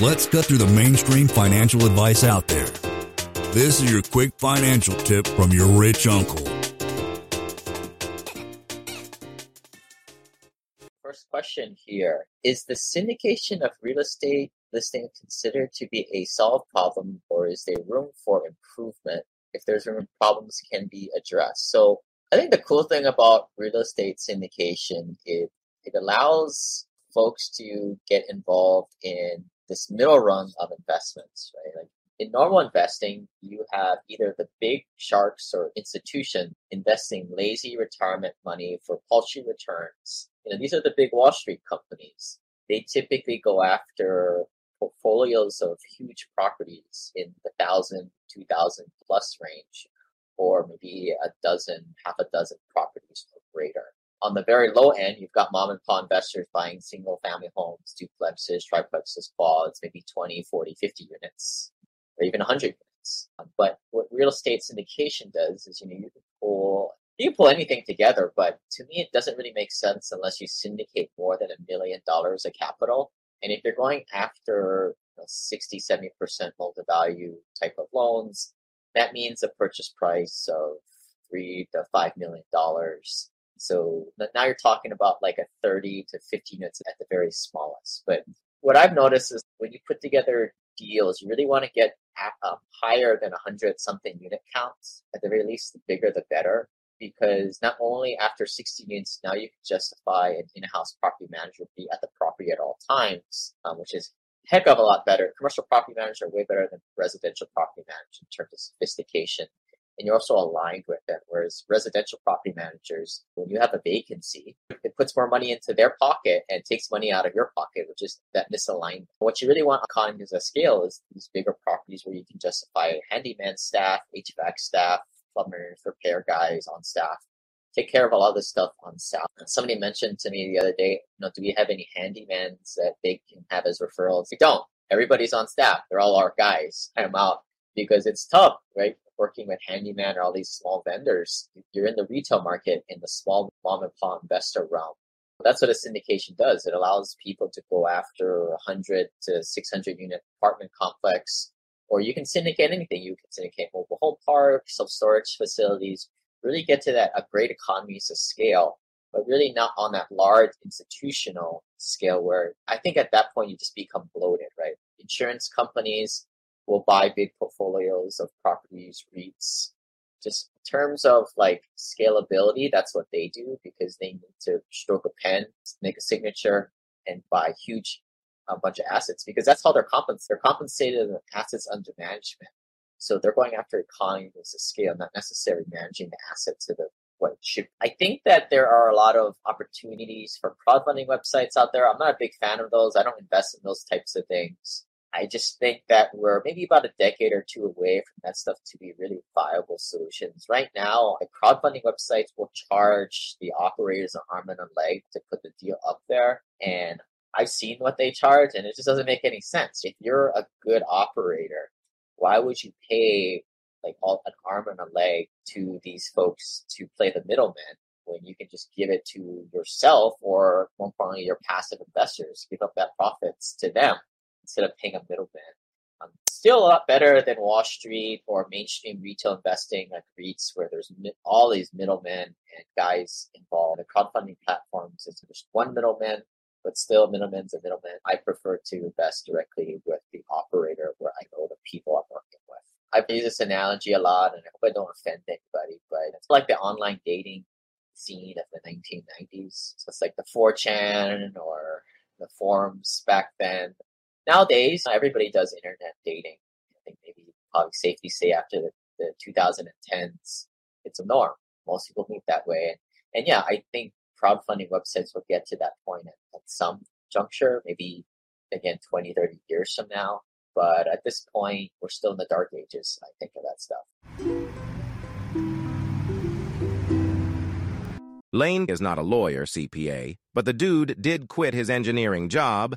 Let's cut through the mainstream financial advice out there. This is your quick financial tip from your rich uncle. First question here. Is the syndication of real estate listing considered to be a solved problem, or is there room for improvement? If there's room, problems can be addressed. So I think the cool thing about real estate syndication is it allows folks to get involved in this middle run of investments, right? Like in normal investing, you have either the big sharks or institution investing lazy retirement money for paltry returns. You know, these are the big Wall Street companies. They typically go after portfolios of huge properties in the 1,000, 2,000 plus range, or maybe a dozen, half a dozen properties or greater. On the very low end, you've got mom and pop investors buying single family homes, duplexes, triplexes, quads, maybe 20, 40, 50 units, or even 100 units. But what real estate syndication does is, you know, you can pull anything together, but to me, it doesn't really make sense unless you syndicate more than $1 million of capital. And if you're going after 60, 70% loan-to-value type of loans, that means a purchase price of $3 to $5 million. So now you're talking about like a 30 to 50 units at the very smallest. But what I've noticed is when you put together deals, you really want to get higher than 100-something unit counts. At the very least, the bigger, the better. Because not only after 60 units, now you can justify an in-house property manager fee at the property at all times, which is a heck of a lot better. Commercial property managers are way better than residential property managers in terms of sophistication. And you're also aligned with them, whereas residential property managers, when you have a vacancy, it puts more money into their pocket and takes money out of your pocket, which is that misalignment. What you really want economies of scale is these bigger properties where you can justify handyman staff, HVAC staff, plumbers, repair guys on staff, take care of a lot of this stuff on staff. And somebody mentioned to me the other day, do we have any handymans that they can have as referrals? We don't. Everybody's on staff. They're all our guys. I'm out because it's tough, right? Working with handyman or all these small vendors, you're in the retail market in the small mom and pop investor realm. That's what a syndication does. It allows people to go after 100 to 600 unit apartment complex, or you can syndicate anything. You can syndicate mobile home parks, self-storage facilities, really get to that great economies of scale, but really not on that large institutional scale where I think at that point you just become bloated, right? Insurance companies will buy big portfolios of properties, REITs. Just in terms of like scalability, that's what they do because they need to stroke a pen, make a signature, and buy a bunch of assets because that's how they're compensated. They're compensated on assets under management. So they're going after economies of scale, not necessarily managing the assets to what it should be. I think that there are a lot of opportunities for crowdfunding websites out there. I'm not a big fan of those. I don't invest in those types of things. I just think that we're maybe about a decade or two away from that stuff to be really viable solutions. Right now, crowdfunding websites will charge the operators an arm and a leg to put the deal up there. And I've seen what they charge, and it just doesn't make any sense. If you're a good operator, why would you pay an arm and a leg to these folks to play the middleman when you can just give it to yourself or, more importantly, your passive investors, give up that profits to them instead of paying a middleman? Still a lot better than Wall Street or mainstream retail investing like REITs, where there's all these middlemen and guys involved. The crowdfunding platforms is just one middleman, but still middleman's a middleman. I prefer to invest directly with the operator where I know the people I'm working with. I've used this analogy a lot, and I hope I don't offend anybody, but it's like the online dating scene of the 1990s. So it's like the 4chan or the forums back then. Nowadays, everybody does internet dating. I think maybe probably safely say after the 2010s, it's a norm. Most people move that way. And yeah, I think crowdfunding websites will get to that point at some juncture, maybe, again, 20, 30 years from now. But at this point, we're still in the dark ages, I think, of that stuff. Lane is not a lawyer, CPA, but the dude did quit his engineering job